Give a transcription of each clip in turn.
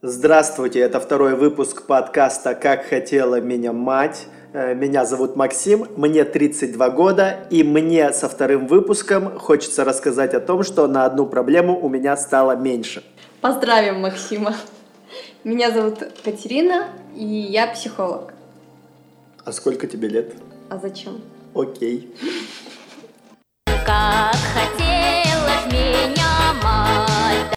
Здравствуйте, это второй выпуск подкаста «Как хотела меня мать». Меня зовут Максим, мне 32 года, и мне со вторым выпуском хочется рассказать о том, что на одну проблему у меня стало меньше. Поздравим Максима! Меня зовут Катерина, и я психолог. А сколько тебе лет? А зачем? Окей. Как хотела меня мать.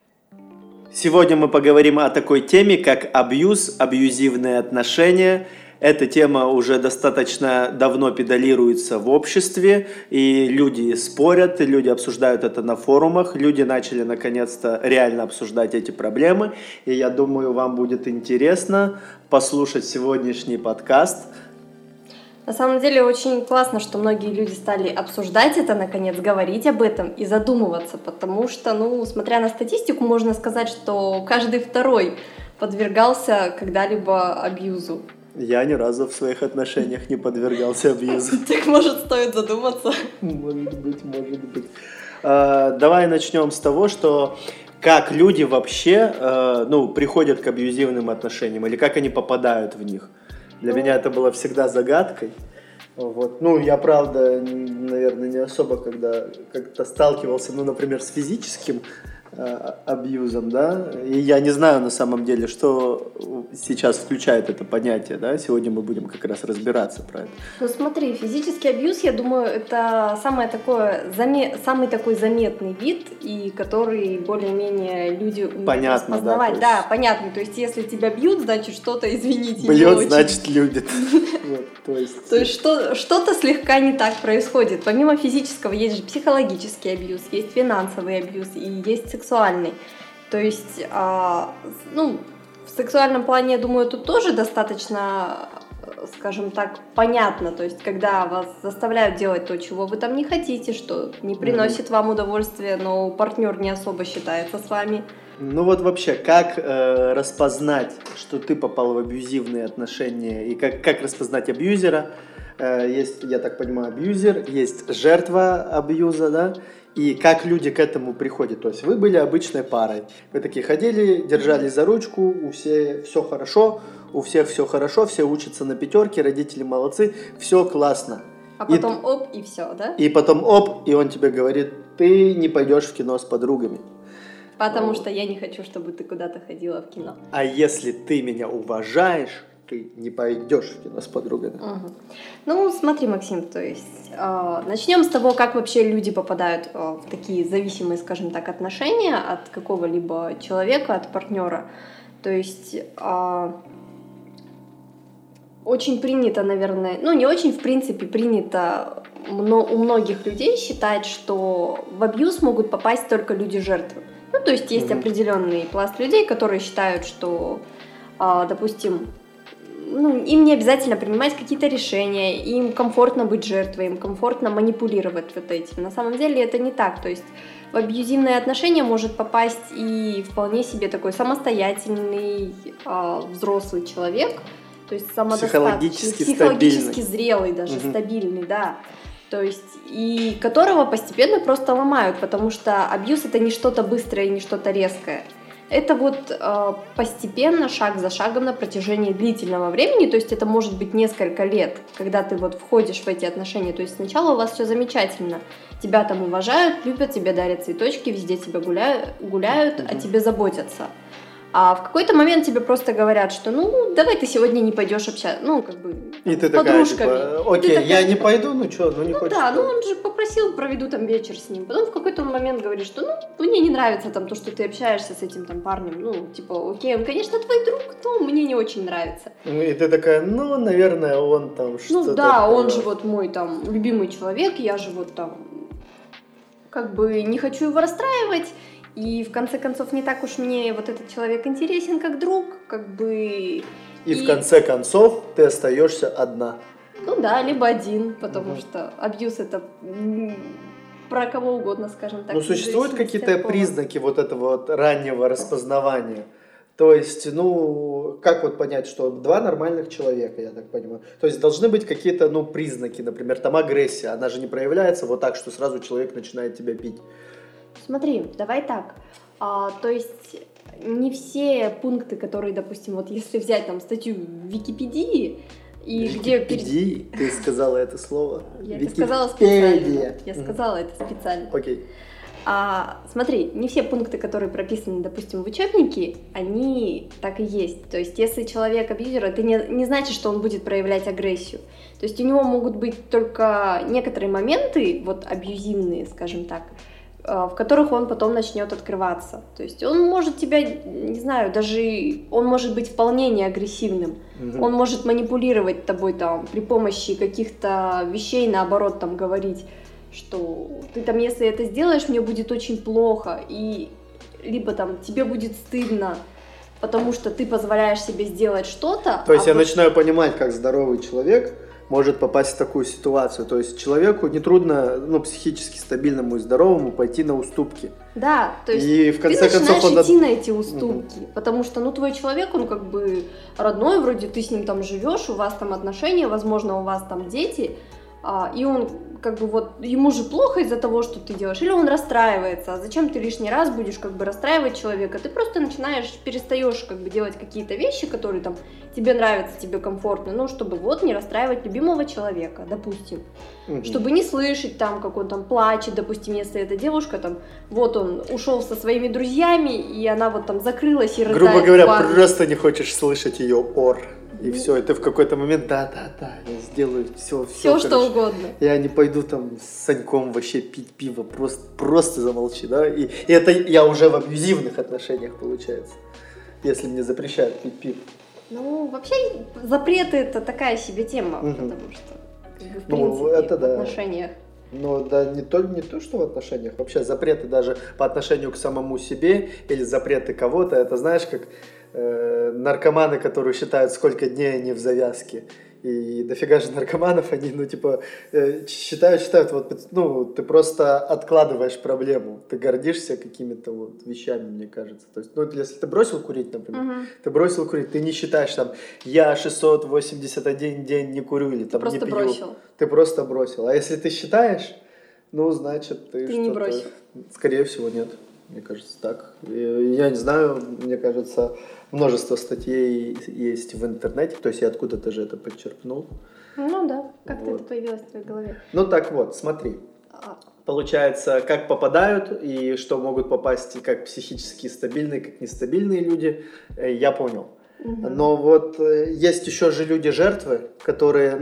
Сегодня мы поговорим о такой теме, как абьюз, абьюзивные отношения. Эта тема уже достаточно давно педалируется в обществе, и люди спорят, люди обсуждают это на форумах, люди начали наконец-то реально обсуждать эти проблемы, и я думаю, вам будет интересно послушать сегодняшний подкаст. На самом деле очень классно, что многие люди стали обсуждать это, наконец, говорить об этом и задумываться, потому что, смотря на статистику, можно сказать, что каждый второй подвергался когда-либо абьюзу. Я ни разу в своих отношениях не подвергался абьюзу. Так, может, стоит задуматься? Может быть. Давай начнем с того, что как люди вообще приходят к абьюзивным отношениям или как они попадают в них. Для меня это было всегда загадкой. Вот. Я, правда, наверное, не особо когда как-то сталкивался, например, с физическим абьюзом, да, и я не знаю на самом деле, что сейчас включает это понятие, да, сегодня мы будем как раз разбираться про это. Смотри, физический абьюз, я думаю, это самый такой заметный вид, и который более-менее люди умеют распознавать. Да, понятно, то есть если тебя бьют, значит что-то, извините, бьет, значит любит. То есть что-то слегка не так происходит. Помимо физического есть же психологический абьюз, есть финансовый абьюз и есть сексуальный. То есть, в сексуальном плане, я думаю, тут тоже достаточно, скажем так, понятно. То есть, когда вас заставляют делать то, чего вы там не хотите, что не приносит вам удовольствия, но партнер не особо считается с вами. Вообще, как распознать, что ты попал в абьюзивные отношения, и как распознать абьюзера? Есть, я так понимаю, абьюзер, есть жертва абьюза, да? И как люди к этому приходят? То есть вы были обычной парой. Вы такие ходили, держались за ручку, у всех все хорошо, все учатся на пятерке, родители молодцы, все классно. А потом и все, да? И потом и он тебе говорит, ты не пойдешь в кино с подругами. Потому что я не хочу, чтобы ты куда-то ходила в кино. А если ты меня уважаешь, ты не пойдешь в кино с подругами. Угу. Смотри, Максим, то есть начнем с того, как вообще люди попадают в такие зависимые, скажем так, отношения от какого-либо человека, от партнера. То есть очень принято, наверное, не очень, в принципе, принято у многих людей считать, что в абьюз могут попасть только люди-жертвы. То есть есть определенный пласт людей, которые считают, что, допустим, им не обязательно принимать какие-то решения, им комфортно быть жертвой, им комфортно манипулировать вот этим. На самом деле это не так. То есть в абьюзивные отношения может попасть и вполне себе такой самостоятельный взрослый человек, то есть психологически зрелый даже, стабильный, да. То есть, и которого постепенно просто ломают, потому что абьюз — это не что-то быстрое и не что-то резкое. Это постепенно, шаг за шагом на протяжении длительного времени, то есть это может быть несколько лет, когда ты входишь в эти отношения. То есть сначала у вас все замечательно, тебя там уважают, любят, тебе дарят цветочки, везде тебя гуляют, о тебе заботятся. А в какой-то момент тебе просто говорят, что давай ты сегодня не пойдешь общаться, и ты с подружками. Типа, окей, я не пойду, не хочешь. Да, он же попросил, проведу там вечер с ним. Потом в какой-то момент говорит, что мне не нравится там то, что ты общаешься с этим там парнем. Окей, он, конечно, твой друг, но мне не очень нравится. И ты такая, наверное, он там что-то. Он же мой там любимый человек, я же не хочу его расстраивать. И в конце концов не так уж мне этот человек интересен как друг, И в конце концов ты остаешься одна. Либо один, потому что абьюз это про кого угодно, скажем так. Существуют какие-то признаки этого раннего распознавания? То есть, как понять, что два нормальных человека, я так понимаю. То есть должны быть какие-то, признаки, например, там агрессия, она же не проявляется так, что сразу человек начинает тебя бить. Смотри, давай так. То есть не все пункты, которые, допустим, вот если взять там статью в Википедии, и Википедии? Где... Ты сказала это слово? Я это сказала специально. Я сказала это специально. Окей. Смотри, не все пункты, которые прописаны, допустим, в учебнике, они так и есть. То есть, если человек абьюзер, это не значит, что он будет проявлять агрессию. То есть, у него могут быть только некоторые моменты, вот абьюзивные, скажем так, в которых он потом начнет открываться. То есть, он может тебя, не знаю, даже он может быть вполне не агрессивным. Угу. Он может манипулировать тобой там при помощи каких-то вещей, наоборот, там говорить, что ты там, если это сделаешь, мне будет очень плохо, и либо там тебе будет стыдно, потому что ты позволяешь себе сделать что-то. То есть я начинаю понимать, как здоровый человек может попасть в такую ситуацию. То есть человеку нетрудно, психически стабильному и здоровому пойти на уступки. Да, то есть и в конце ты начинаешь идти на эти уступки, потому что, твой человек, он как бы родной, вроде ты с ним там живешь, у вас там отношения, возможно, у вас там дети, и он как бы ему же плохо из-за того, что ты делаешь, или он расстраивается, а зачем ты лишний раз будешь как бы расстраивать человека, ты просто перестаешь как бы делать какие-то вещи, которые там тебе нравятся, тебе комфортно, чтобы не расстраивать любимого человека, допустим, чтобы не слышать там, как он там плачет, допустим, если эта девушка там, он ушел со своими друзьями, и она там закрылась и рыдает. Грубо говоря, просто не хочешь слышать ее ор. И все, и ты в какой-то момент, я сделаю все, что короче, угодно. Я не пойду там с Саньком вообще пить пиво, просто замолчи, да? И это я уже в абьюзивных отношениях, получается, если мне запрещают пить пиво. Вообще запреты — это такая себе тема, потому что, в принципе, это в отношениях. Не то, что в отношениях, вообще запреты даже по отношению к самому себе или запреты кого-то, это знаешь, как... наркоманы, которые считают, сколько дней они в завязке. И дофига же наркоманов, они, считают, ты просто откладываешь проблему, ты гордишься какими-то вещами, мне кажется. То есть, если ты бросил курить, например, ты не считаешь, я 681 день не курю, или там не пью. Ты просто бросил. А если ты считаешь, значит, ты что-то... не бросил. Скорее всего, нет. Мне кажется, так. Я не знаю, мне кажется, множество статей есть в интернете, то есть я откуда-то же это подчеркнул. Как-то это появилось в твоей голове. Смотри. Получается, как попадают и что могут попасть как психически стабильные, как нестабильные люди, я понял. Но есть еще же люди-жертвы, которые,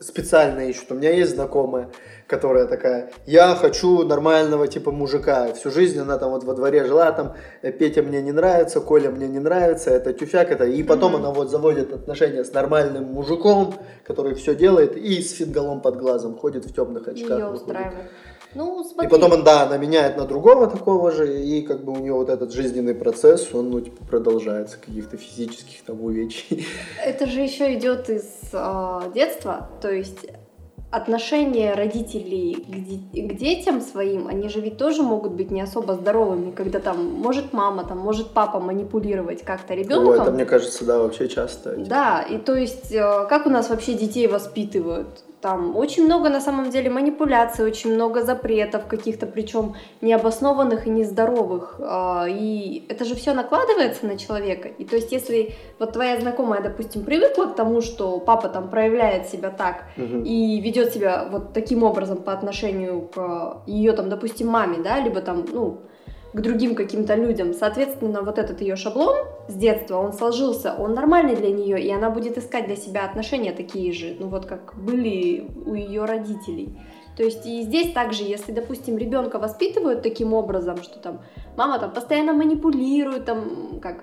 специально ищут. У меня есть знакомая, которая такая: я хочу нормального типа мужика. Всю жизнь она там во дворе жила, там Петя мне не нравится, Коля мне не нравится, это тюфяк, это. И потом она заводит отношения с нормальным мужиком, который все делает, и с фингалом под глазом ходит в темных очках. Ее устраивает. И потом она меняет на другого такого же, и как бы у нее этот жизненный процесс, он продолжается, каких-то физических там увечий. Это же еще идет из детства, то есть отношения родителей к детям своим, они же ведь тоже могут быть не особо здоровыми, когда там может мама, там может папа манипулировать как-то ребенком. Это, мне кажется, вообще часто. Да, и то есть как у нас вообще детей воспитывают? Там очень много, на самом деле, манипуляций, очень много запретов каких-то, причем необоснованных и нездоровых. И это же все накладывается на человека. И то есть, если твоя знакомая, допустим, привыкла к тому, что папа там проявляет себя так и ведет себя таким образом по отношению к ее, там, допустим, маме, да, либо там, к другим каким-то людям, соответственно, этот ее шаблон с детства, он сложился, он нормальный для нее, и она будет искать для себя отношения такие же, как были у ее родителей. То есть и здесь также, если, допустим, ребенка воспитывают таким образом, что там мама там постоянно манипулирует, там как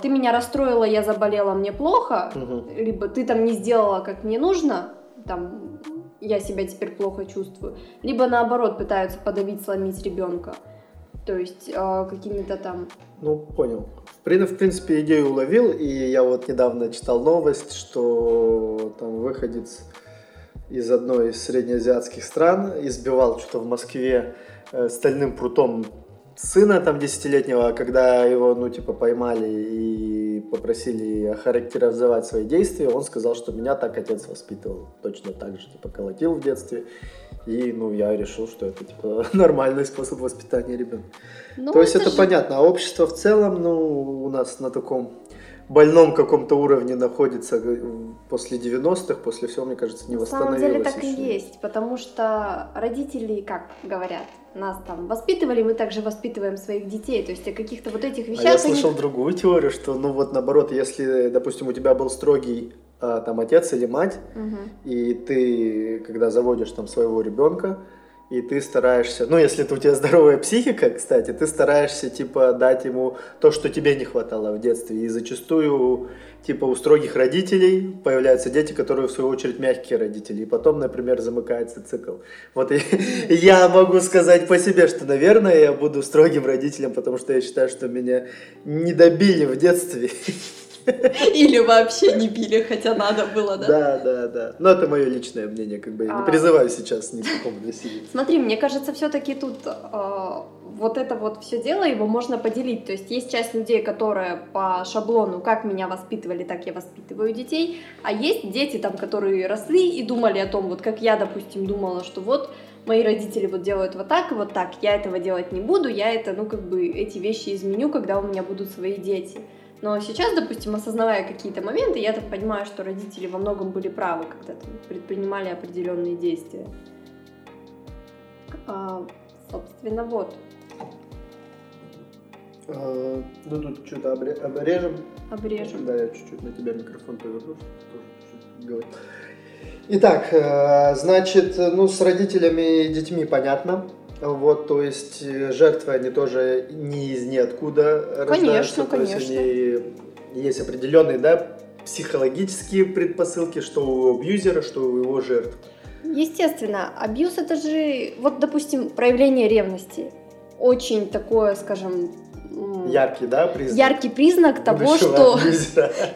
ты меня расстроила, я заболела, мне плохо, либо ты там не сделала, как мне нужно, там я себя теперь плохо чувствую, либо наоборот пытаются подавить, сломить ребенка, то есть какими-то там... понял. В принципе, идею уловил, и я недавно читал новость, что там выходец из одной из среднеазиатских стран избивал что-то в Москве стальным прутом сына там 10-летнего, когда его поймали и и попросили охарактеризовать свои действия, он сказал, что меня так отец воспитывал, точно так же, типа, колотил в детстве, и, ну, я решил, что это, типа, нормальный способ воспитания ребенка. Ну, то есть это понятно, а общество в целом, ну, у нас на таком больном каком-то уровне находится после 90-х, после всего, мне кажется, не восстановилось. На самом деле так еще. И есть, потому что родители, как говорят, нас там воспитывали, мы также воспитываем своих детей, то есть о каких-то вот этих вещах... А я слышал другую теорию, что, ну вот наоборот, если, допустим, у тебя был строгий там отец или мать, угу. и ты, когда заводишь там своего ребенка, и ты стараешься, ну, если у тебя здоровая психика, кстати, ты стараешься, типа, дать ему то, что тебе не хватало в детстве. И зачастую, типа, у строгих родителей появляются дети, которые, в свою очередь, мягкие родители. И потом, например, замыкается цикл. Вот я могу сказать по себе, что, наверное, я буду строгим родителем, потому что я считаю, что меня не добили в детстве. Или вообще не били, хотя надо было, да? Да. Но это мое личное мнение, как бы я не призываю сейчас ни к какому насилию. Смотри, мне кажется, все-таки тут вот это вот все дело, его можно поделить. То есть есть часть людей, которые по шаблону, как меня воспитывали, так я воспитываю детей. А есть дети, там, которые росли и думали о том, вот как я, допустим, думала, что вот мои родители вот делают вот так, я этого делать не буду, я это, ну, как бы эти вещи изменю, когда у меня будут свои дети. Но сейчас, допустим, осознавая какие-то моменты, я так понимаю, что родители во многом были правы, когда предпринимали определенные действия. Собственно, вот. Ну, тут что-то обрежем. Обрежем. Да, я чуть-чуть на тебя микрофон поверну, чтобы чуть-чуть говорить. Итак, значит, ну, с родителями и детьми понятно. Вот, то есть жертвы, они тоже не из ниоткуда рождаются. Конечно. Есть определенные, да, психологические предпосылки, что у абьюзера, что у его жертв. Естественно, абьюз это же, вот, допустим, проявление ревности. Очень такое, скажем... Яркий, да, признак? Яркий признак того, что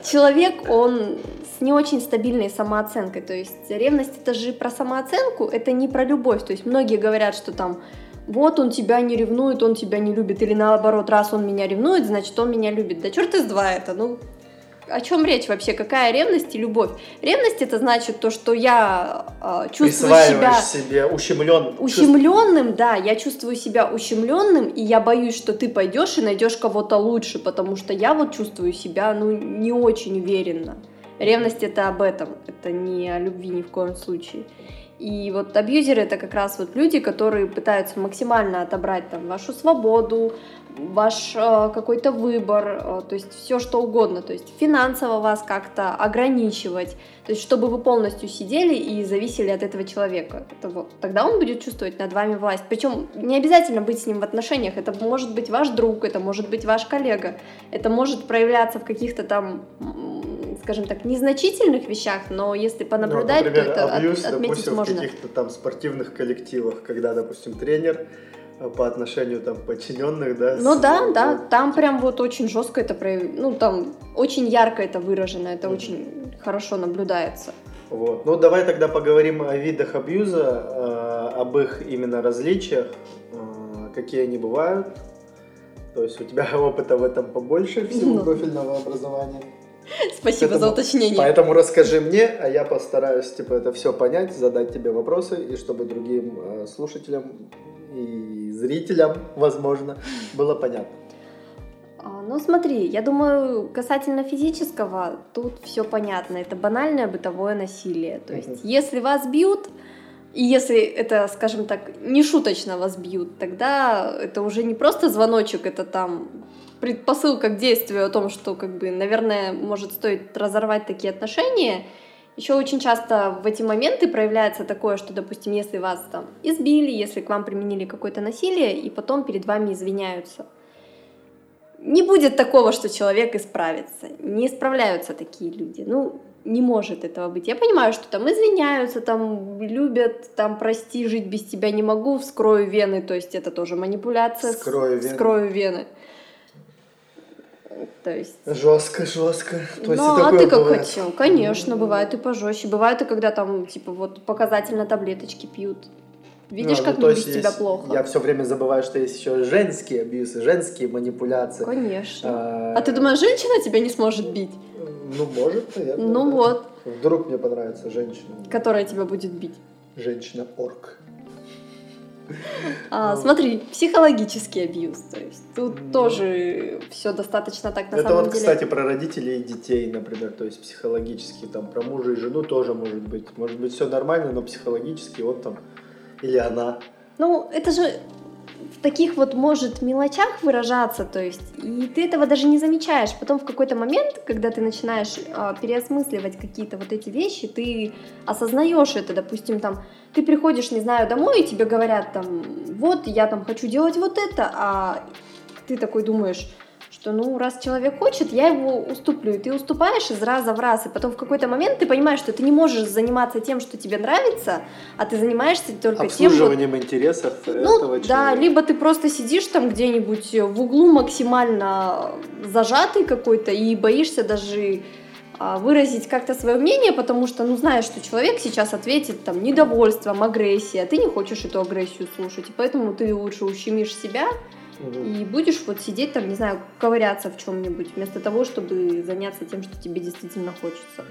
человек, он с не очень стабильной самооценкой. То есть ревность это же про самооценку, это не про любовь. То есть многие говорят, что там вот он тебя не ревнует, он тебя не любит. Или наоборот, раз он меня ревнует, значит он меня любит. Да черт из два это, ну... О чем речь вообще? Какая ревность и любовь? Ревность это значит то, что я чувствую себя ущемленным, да, я чувствую себя ущемленным, и я боюсь, что ты пойдешь и найдешь кого-то лучше, потому что я вот чувствую себя, ну, не очень уверенно. Ревность это об этом, это не о любви ни в коем случае. И вот абьюзеры это как раз вот люди, которые пытаются максимально отобрать там вашу свободу, ваш какой-то выбор, то есть все что угодно, то есть финансово вас как-то ограничивать, то есть чтобы вы полностью сидели и зависели от этого человека. Это вот. Тогда он будет чувствовать над вами власть. Причем не обязательно быть с ним в отношениях, это может быть ваш друг, это может быть ваш коллега, это может проявляться в каких-то там, скажем так, незначительных вещах, но если понаблюдать, ну, например, то это абьюз, отметить допустим, можно. В каких-то там спортивных коллективах, когда, допустим, тренер по отношению там подчиненных, да? Ну да, там прям вот очень жестко это проявлено, ну там очень ярко это выражено, это очень хорошо наблюдается. Вот, ну давай тогда поговорим о видах абьюза, об их именно различиях, какие они бывают, то есть у тебя опыта в этом побольше всего профильного образования. Спасибо за уточнение. Поэтому расскажи мне, а я постараюсь типа это все понять, задать тебе вопросы, и чтобы другим слушателям и зрителям, возможно, было понятно. Ну смотри, я думаю, касательно физического, тут все понятно. Это банальное бытовое насилие. То есть если вас бьют, и если это, скажем так, не шуточно вас бьют, тогда это уже не просто звоночек, это там... предпосылка к действию о том, что, как бы, наверное, может стоит разорвать такие отношения. Еще очень часто в эти моменты проявляется такое, что, допустим, если вас там избили, если к вам применили какое-то насилие, и потом перед вами извиняются. Не будет такого, что человек исправится. Не исправляются такие люди. Ну, не может этого быть. Я понимаю, что там извиняются, там любят, там прости, жить без тебя не могу, вскрою вены, то есть это тоже манипуляция. Вскрою вены. То есть... Жестко. То есть а ты как бывает. Хотел, конечно, бывает и пожестче. Бывает и когда там, типа, вот показательно таблеточки пьют. Видишь, как не без тебя плохо. Я все время забываю, что есть еще женские абьюзы, женские манипуляции. Конечно. А ты думаешь, женщина тебя не сможет бить? Ну, может, наверное. Ну вот. Вдруг мне понравится женщина. Которая тебя будет бить. Женщина-орк. Смотри, психологический абьюз. То есть тут тоже все достаточно так на самом деле. Это вот, кстати, про родителей и детей, например. То есть психологически, там, про мужа и жену тоже может быть. Может быть, все нормально, но психологически он там или она. Ну, это же в таких вот может мелочах выражаться, то есть, и ты этого даже не замечаешь. Потом в какой-то момент, когда ты начинаешь переосмысливать какие-то вот эти вещи, ты осознаешь это, допустим, там, ты приходишь, не знаю, домой, и тебе говорят, там, вот, я там хочу делать вот это, а ты такой думаешь, что, ну, раз человек хочет, я его уступлю, и ты уступаешь из раза в раз, и потом в какой-то момент ты понимаешь, что ты не можешь заниматься тем, что тебе нравится, а ты занимаешься только тем, что... Обслуживанием интересов этого человека. Да, либо ты просто сидишь там где-нибудь в углу максимально зажатый какой-то и боишься даже выразить как-то свое мнение, потому что, ну, знаешь, что человек сейчас ответит там недовольством, агрессией, а ты не хочешь эту агрессию слушать, и поэтому ты лучше ущемишь себя, и будешь вот сидеть там, не знаю, ковыряться в чем-нибудь, вместо того, чтобы заняться тем, что тебе действительно хочется.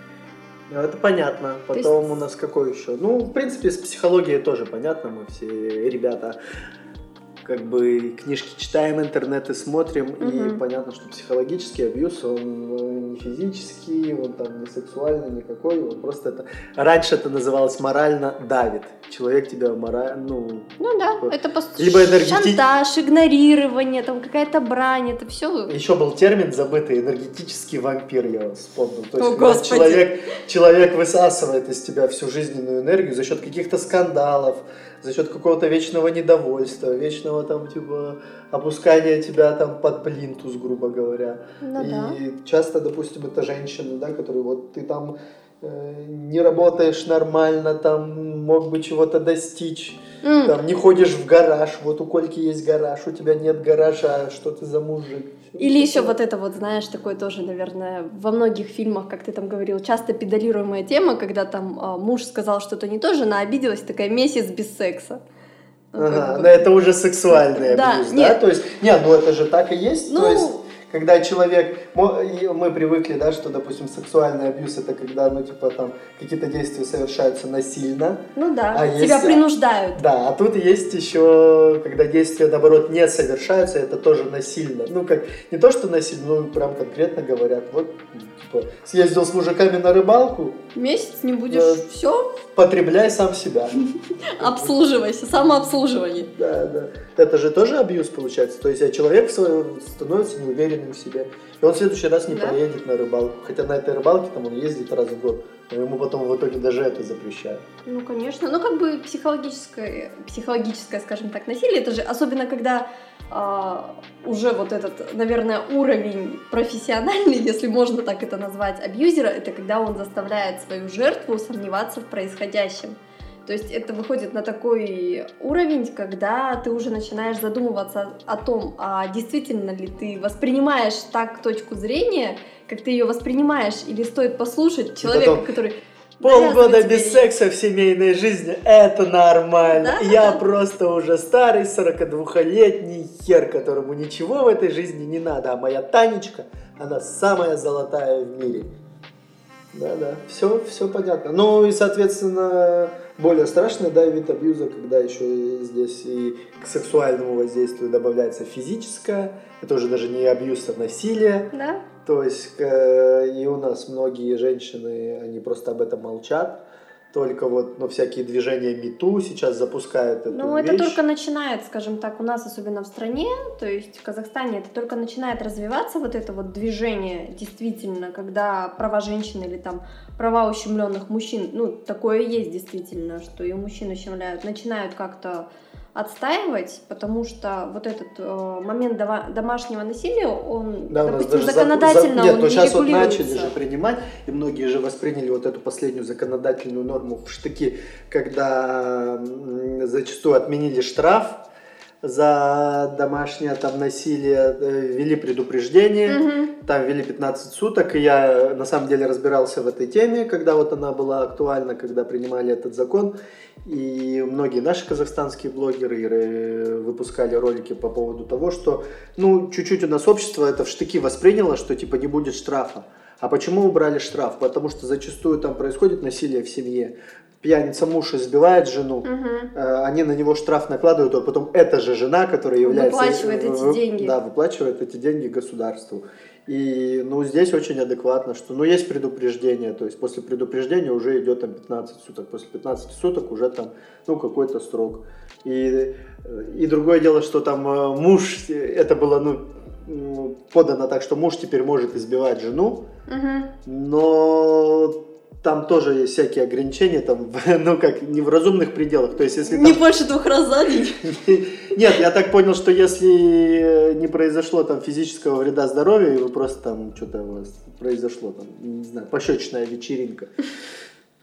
Это понятно. Потом есть... у нас какой еще? Ну, в принципе, с психологией тоже понятно. Мы все ребята как бы книжки читаем, интернеты смотрим, и понятно, что психологический абьюз, он не физический, он там не сексуальный никакой, он просто это... Раньше это называлось морально давит. Человек тебя морально, Ну да, такой... это просто шантаж, игнорирование, там какая-то брань, это все... Еще был термин забытый, энергетический вампир, я вспомнил. То есть, когда человек высасывает из тебя всю жизненную энергию за счет каких-то скандалов, за счет какого-то вечного недовольства, вечного там типа опускания тебя там под плинтус, грубо говоря. Ну, и часто, допустим, это женщины, да, которые вот ты там не работаешь нормально, там мог бы чего-то достичь, там не ходишь в гараж, вот у Кольки есть гараж, у тебя нет гаража, что ты за мужик. Или еще вот это вот, знаешь, такое тоже, наверное, во многих фильмах, как ты там говорил, часто педалируемая тема, когда там муж сказал что-то не то, жена обиделась, такая месяц без секса. Ага, но это уже сексуальный абьюз, да? То есть, ну это же так и есть, то есть... Когда человек, мы привыкли, да, что, допустим, сексуальный абьюз это когда, ну, типа, там, какие-то действия совершаются насильно. Ну да, тебя принуждают. Да, а тут есть еще, когда действия, наоборот, не совершаются, это тоже насильно. Ну, как, не то, что насильно, но прям конкретно говорят, вот, типа, съездил с мужиками на рыбалку. Месяц не будешь, все. Потребляй сам себя. Обслуживайся, самообслуживание. Да, да. Это же тоже абьюз получается. То есть человек становится неуверенным в себе. И он в следующий раз не поедет на рыбалку. Хотя на этой рыбалке там он ездит раз в год. Но ему потом в итоге даже это запрещают. Ну, конечно. Ну, как бы психологическое, скажем так, насилие. Это же особенно, когда уже вот этот, наверное, уровень профессиональный, если можно так это назвать, абьюзера, это когда он заставляет свою жертву сомневаться в происходящем. То есть это выходит на такой уровень, когда ты уже начинаешь задумываться о том, а действительно ли ты воспринимаешь так точку зрения, как ты ее воспринимаешь, или стоит послушать человека, потом, который... Полгода без секса в семейной жизни, это нормально. Да? Я просто уже старый 42-летний хер, которому ничего в этой жизни не надо, а моя Танечка, она самая золотая в мире. Да-да, все понятно. Ну и, соответственно, более страшный, да, вид абьюза, когда еще здесь и к сексуальному воздействию добавляется физическое, это уже даже не абьюз, а насилие. Да. То есть и у нас многие женщины, они просто об этом молчат. Только вот, всякие движения Me Too сейчас запускают эту вещь. Это только начинает, скажем так, у нас, особенно в стране, то есть в Казахстане, это только начинает развиваться вот это вот движение, действительно, когда права женщин или там права ущемленных мужчин, такое есть действительно, что и мужчин ущемляют, начинают как-то отстаивать, потому что вот этот момент домашнего насилия, он, допустим, законодательно он не регулируется. Нет, но сейчас вот начали же принимать, и многие же восприняли вот эту последнюю законодательную норму в штыки, когда зачастую отменили штраф за домашнее там насилие ввели предупреждение, там ввели 15 суток, и я на самом деле разбирался в этой теме, когда вот она была актуальна, когда принимали этот закон, и многие наши казахстанские блогеры выпускали ролики по поводу того, что, ну, чуть-чуть у нас общество это в штыки восприняло, что типа не будет штрафа. А почему убрали штраф? Потому что зачастую там происходит насилие в семье. Пьяница муж избивает жену, они на него штраф накладывают, а потом эта же жена, которая является... Выплачивает эти деньги. Да, выплачивает эти деньги государству. И, ну, здесь очень адекватно, что, ну, есть предупреждение, то есть после предупреждения уже идет там 15 суток, после 15 суток уже там, ну, какой-то срок. И другое дело, что там муж, это было, ну, подано так, что муж теперь может избивать жену, но... Там тоже есть всякие ограничения, там, ну как, не в разумных пределах. То есть, если не там... больше 2 раз за день. Нет, я так понял, что если не произошло там физического вреда здоровью, и вы просто там что-то у вас произошло, там, не знаю, пощечная вечеринка.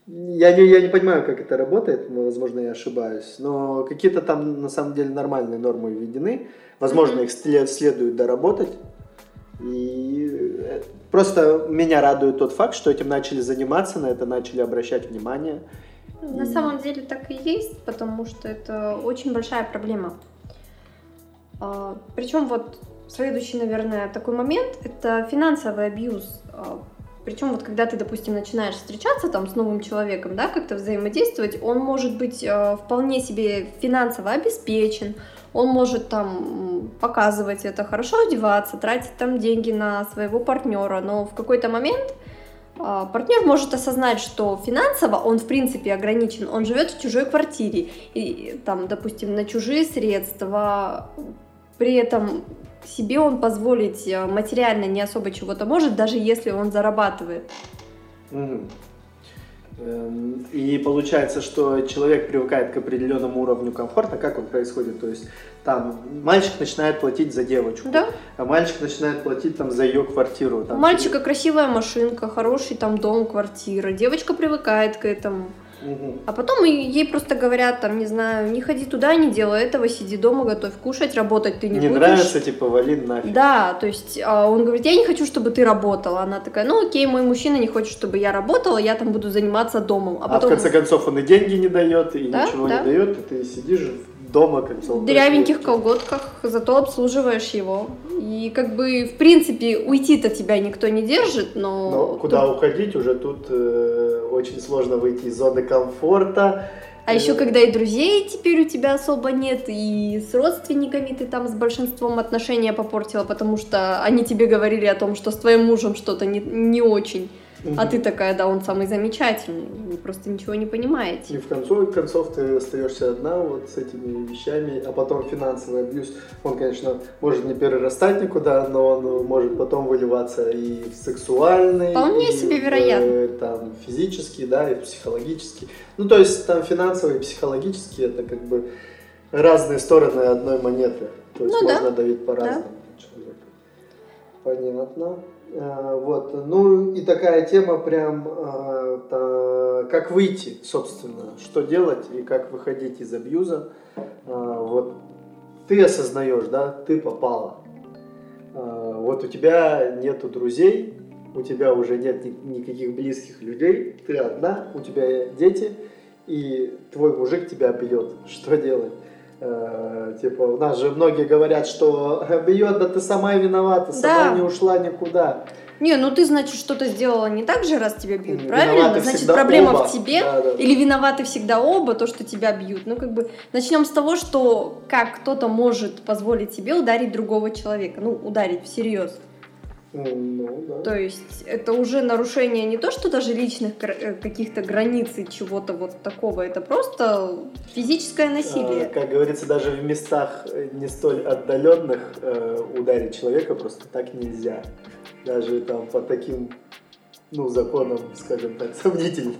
Я не понимаю, как это работает, возможно, я ошибаюсь, но какие-то там на самом деле нормальные нормы введены. Возможно, их следует доработать. И просто меня радует тот факт, что этим начали заниматься, на это начали обращать внимание. На самом деле так и есть, потому что это очень большая проблема. Причем вот следующий, наверное, такой момент – это финансовый абьюз. Причем вот когда ты, допустим, начинаешь встречаться там с новым человеком, да, как-то взаимодействовать, он может быть вполне себе финансово обеспечен, он может там показывать это, хорошо одеваться, тратить там деньги на своего партнера, но в какой-то момент партнер может осознать, что финансово он в принципе ограничен, он живет в чужой квартире, и там, допустим, на чужие средства, при этом себе он позволить материально не особо чего-то может, даже если он зарабатывает. И получается, что человек привыкает к определенному уровню комфорта, как он происходит, то есть там мальчик начинает платить за девочку, да? А мальчик начинает платить там за ее квартиру. Там, у мальчика красивая машинка, хороший там дом, квартира, девочка привыкает к этому, а потом ей просто говорят там, не знаю, не ходи туда, не делай этого, сиди дома, готовь кушать, работать ты не будешь. Не нравится, типа, вали нафиг. Да, то есть он говорит, я не хочу, чтобы ты работала. Она такая, ну окей, мой мужчина не хочет, чтобы я работала, я там буду заниматься домом. А потом... в конце концов он и деньги не дает, и ничего не дает, и ты сидишь дома как в дырявеньких колготках, зато обслуживаешь его. И как бы, в принципе, уйти-то тебя никто не держит, но куда уходить, уже тут очень сложно выйти из зоны комфорта. А еще когда и друзей теперь у тебя особо нет, и с родственниками ты там с большинством отношения попортила, потому что они тебе говорили о том, что с твоим мужем что-то не очень. А ты такая, да, он самый замечательный, вы просто ничего не понимаете. И в конце концов ты остаешься одна вот с этими вещами, а потом финансовый абьюз, он, конечно, может не перерастать никуда, но он может потом выливаться и в сексуальный, вполне себе вероятно, там, физический, да, и в психологический. Ну, то есть там финансовый и психологический, это как бы разные стороны одной монеты, то есть можно давить по-разному. Да. Понятно. Вот. Ну и такая тема прям, как выйти, собственно, что делать и как выходить из абьюза. Вот ты осознаешь, да, ты попала. Вот у тебя нету друзей, у тебя уже нет никаких близких людей, ты одна, у тебя дети, и твой мужик тебя бьет. Что делать? Типа, у нас же многие говорят, что бьет, да ты сама виновата, сама не ушла никуда. Не, ну ты, значит, что-то сделала не так же, раз тебя бьют, правильно? Значит, проблема в тебе, или виноваты всегда оба, то, что тебя бьют. Ну, как бы, начнем с того, что как кто-то может позволить себе ударить другого человека, ну, ударить всерьез. Ну, да. То есть это уже нарушение не то, что даже личных каких-то границ и чего-то вот такого, это просто физическое насилие. Как говорится, даже в местах не столь отдаленных ударить человека просто так нельзя. Даже там по таким, ну, законам, скажем так, сомнительным.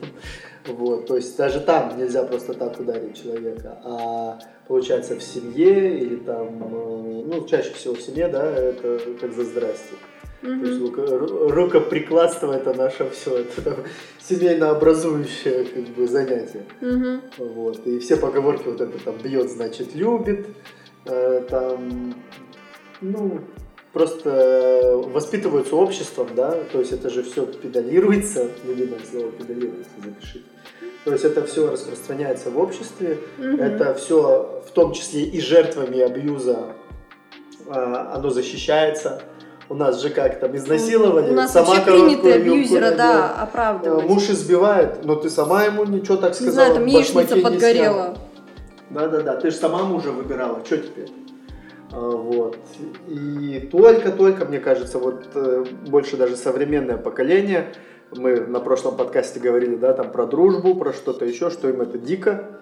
Вот, то есть даже там нельзя просто так ударить человека, а получается в семье или там, ну, чаще всего в семье, да, это как за здрасте. То есть рукоприкладство – это наше все, это семейно-образующее как бы занятие. Вот. И все поговорки вот это там «бьет, значит, любит», там, ну, просто воспитываются обществом, да, то есть это же все педалируется, любимое слово педалируется, запишите. То есть это все распространяется в обществе, это все, в том числе и жертвами абьюза, оно защищается. У нас же как там изнасиловали, у нас сама короткую юбку надела, да, оправдывать. Муж избивает, но ты сама ему ничего так сказала. Не знаю, там яичница подгорела. Да-да-да, ты же сама мужа выбирала, что теперь? Вот. И только-только, мне кажется, вот больше даже современное поколение, мы на прошлом подкасте говорили, да, там про дружбу, про что-то еще, что им это дико,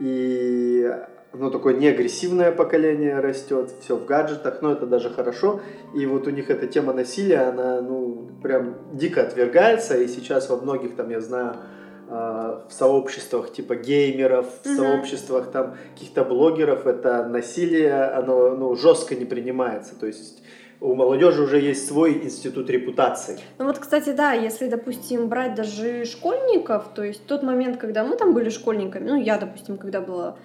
и... Ну, такое неагрессивное поколение растет, все в гаджетах, но это даже хорошо. И вот у них эта тема насилия, она, ну, прям дико отвергается. И сейчас во многих, там, я знаю, в сообществах типа геймеров, в сообществах там каких-то блогеров, это насилие, оно, ну, жестко не принимается. То есть у молодежи уже есть свой институт репутации. Ну вот, кстати, да, если, допустим, брать даже школьников, то есть тот момент, когда мы там были школьниками, ну, я, допустим, когда была...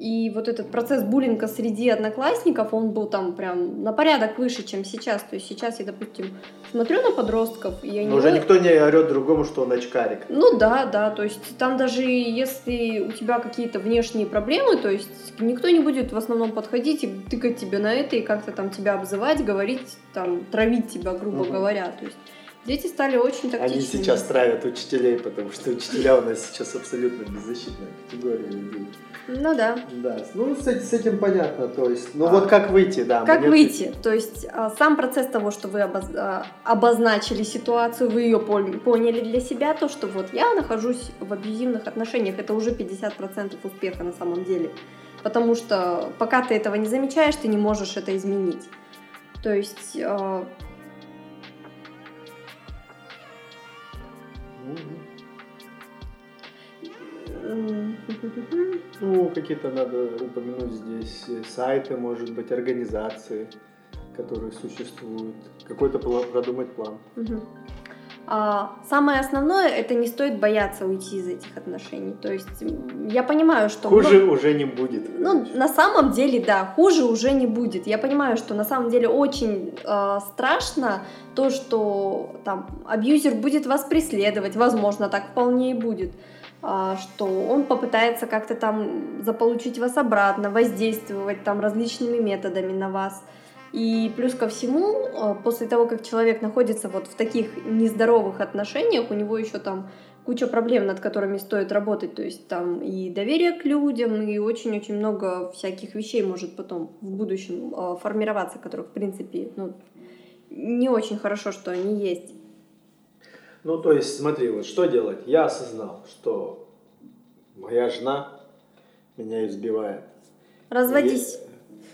И вот этот процесс буллинга среди одноклассников, он был там прям на порядок выше, чем сейчас. То есть сейчас я, допустим, смотрю на подростков, и они... Но уже никто не орет другому, что он очкарик. Ну да, да, то есть там даже если у тебя какие-то внешние проблемы, то есть никто не будет в основном подходить и тыкать тебе на это, и как-то там тебя обзывать, говорить, там, травить тебя, грубо говоря, то есть... Дети стали очень тактичными. Они сейчас травят учителей, потому что учителя у нас сейчас абсолютно беззащитная категория людей. Ну да. Да, ну с этим понятно, то есть, ну вот как выйти, да. Как выйти, то есть сам процесс того, что вы обозначили ситуацию, вы ее поняли для себя, то, что вот я нахожусь в абьюзивных отношениях, это уже 50% успеха на самом деле, потому что пока ты этого не замечаешь, ты не можешь это изменить, то есть... Ну, какие-то надо упомянуть здесь сайты, может быть, организации, которые существуют, какой-то продумать план. Самое основное, это не стоит бояться уйти из этих отношений. То есть я понимаю, что... Хуже уже не будет. Ну, на самом деле, да, хуже уже не будет. Я понимаю, что на самом деле очень страшно то, что там абьюзер будет вас преследовать. Возможно, так вполне и будет. Что он попытается как-то там заполучить вас обратно, воздействовать там различными методами на вас. И плюс ко всему, после того, как человек находится вот в таких нездоровых отношениях, у него еще там куча проблем, над которыми стоит работать, то есть там и доверие к людям, и очень-очень много всяких вещей может потом в будущем формироваться, которых, в принципе, ну, не очень хорошо, что они есть. Ну, то есть, смотри, вот что делать? Я осознал, что моя жена меня избивает. Разводись.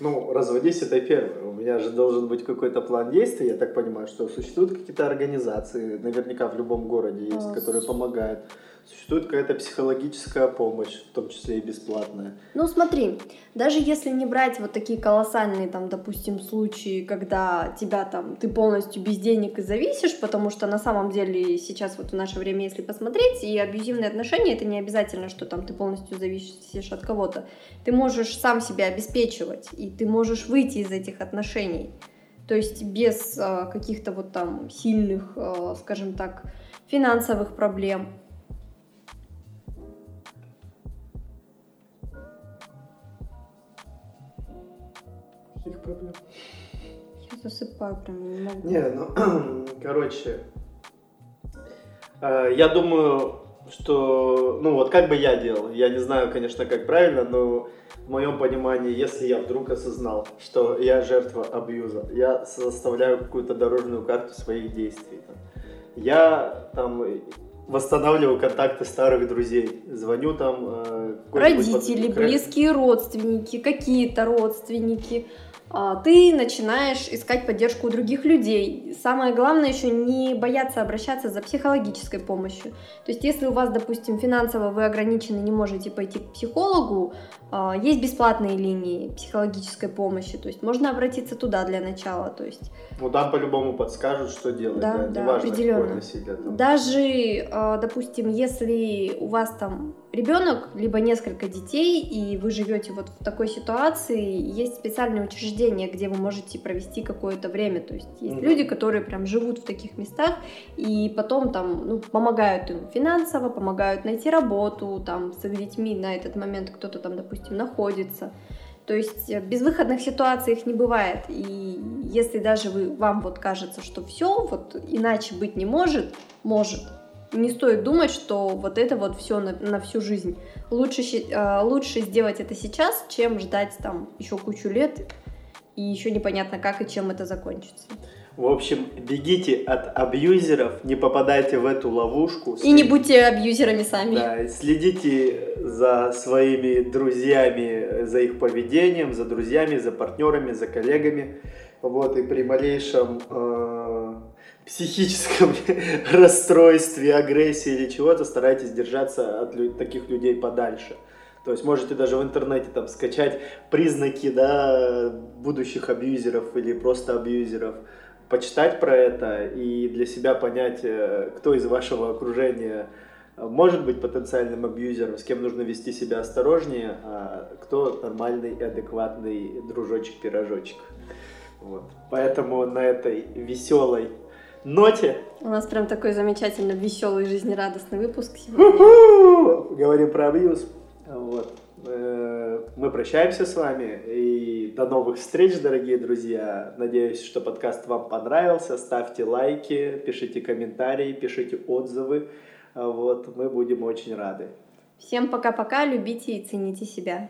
Ну, разводись — это первое. У меня же должен быть какой-то план действий. Я так понимаю, что существуют какие-то организации, наверняка в любом городе есть, которые помогают. Существует какая-то психологическая помощь, в том числе и бесплатная. Ну, смотри, даже если не брать вот такие колоссальные, там, допустим, случаи, когда тебя там, ты полностью без денег и зависишь, потому что на самом деле сейчас вот в наше время, если посмотреть, и абьюзивные отношения, это не обязательно, что там ты полностью зависишь от кого-то. Ты можешь сам себя обеспечивать, и ты можешь выйти из этих отношений. То есть без каких-то вот там сильных, скажем так, финансовых проблем. Проблем. Я засыпаю прям, не могу. Не, ну, короче, я думаю, что, ну, вот как бы я делал, я не знаю, конечно, как правильно, но в моем понимании, если я вдруг осознал, что я жертва абьюза, я составляю какую-то дорожную карту своих действий. Я там восстанавливаю контакты старых друзей, звоню там... Родители, близкие родственники, какие-то родственники... Ты начинаешь искать поддержку у других людей. Самое главное еще не бояться обращаться за психологической помощью. То есть если у вас, допустим, финансово вы ограничены, не можете пойти к психологу, есть бесплатные линии психологической помощи. То есть можно обратиться туда для начала. То есть... Ну там по-любому подскажут, что делать. Да, да, да, неважно, определенно. Даже, допустим, если у вас там ребенок, либо несколько детей, и вы живете вот в такой ситуации, есть специальные учреждения, где вы можете провести какое-то время, то есть есть люди, которые прям живут в таких местах, и потом там, ну, помогают им финансово, помогают найти работу, там, с их детьми на этот момент кто-то там, допустим, находится. То есть безвыходных ситуаций их не бывает, и если даже вам вот кажется, что все, вот иначе быть не может, не стоит думать, что вот это вот все на всю жизнь. Лучше сделать это сейчас, чем ждать там еще кучу лет, и еще непонятно как и чем это закончится. В общем, бегите от абьюзеров, не попадайте в эту ловушку. И не будьте абьюзерами сами. Да, следите за своими друзьями, за их поведением, за друзьями, за партнерами, за коллегами. Вот, и при малейшем психическом расстройстве, агрессии или чего-то старайтесь держаться от таких людей подальше. То есть можете даже в интернете там скачать признаки, да, будущих абьюзеров или просто абьюзеров, почитать про это и для себя понять, кто из вашего окружения может быть потенциальным абьюзером, с кем нужно вести себя осторожнее, а кто нормальный и адекватный дружочек-пирожочек. Вот. Поэтому на этой веселой ноте. У нас прям такой замечательно веселый, жизнерадостный выпуск сегодня. Говорим про абьюз. Вот. Мы прощаемся с вами и до новых встреч, дорогие друзья. Надеюсь, что подкаст вам понравился. Ставьте лайки, пишите комментарии, пишите отзывы. Вот. Мы будем очень рады. Всем пока-пока, любите и цените себя.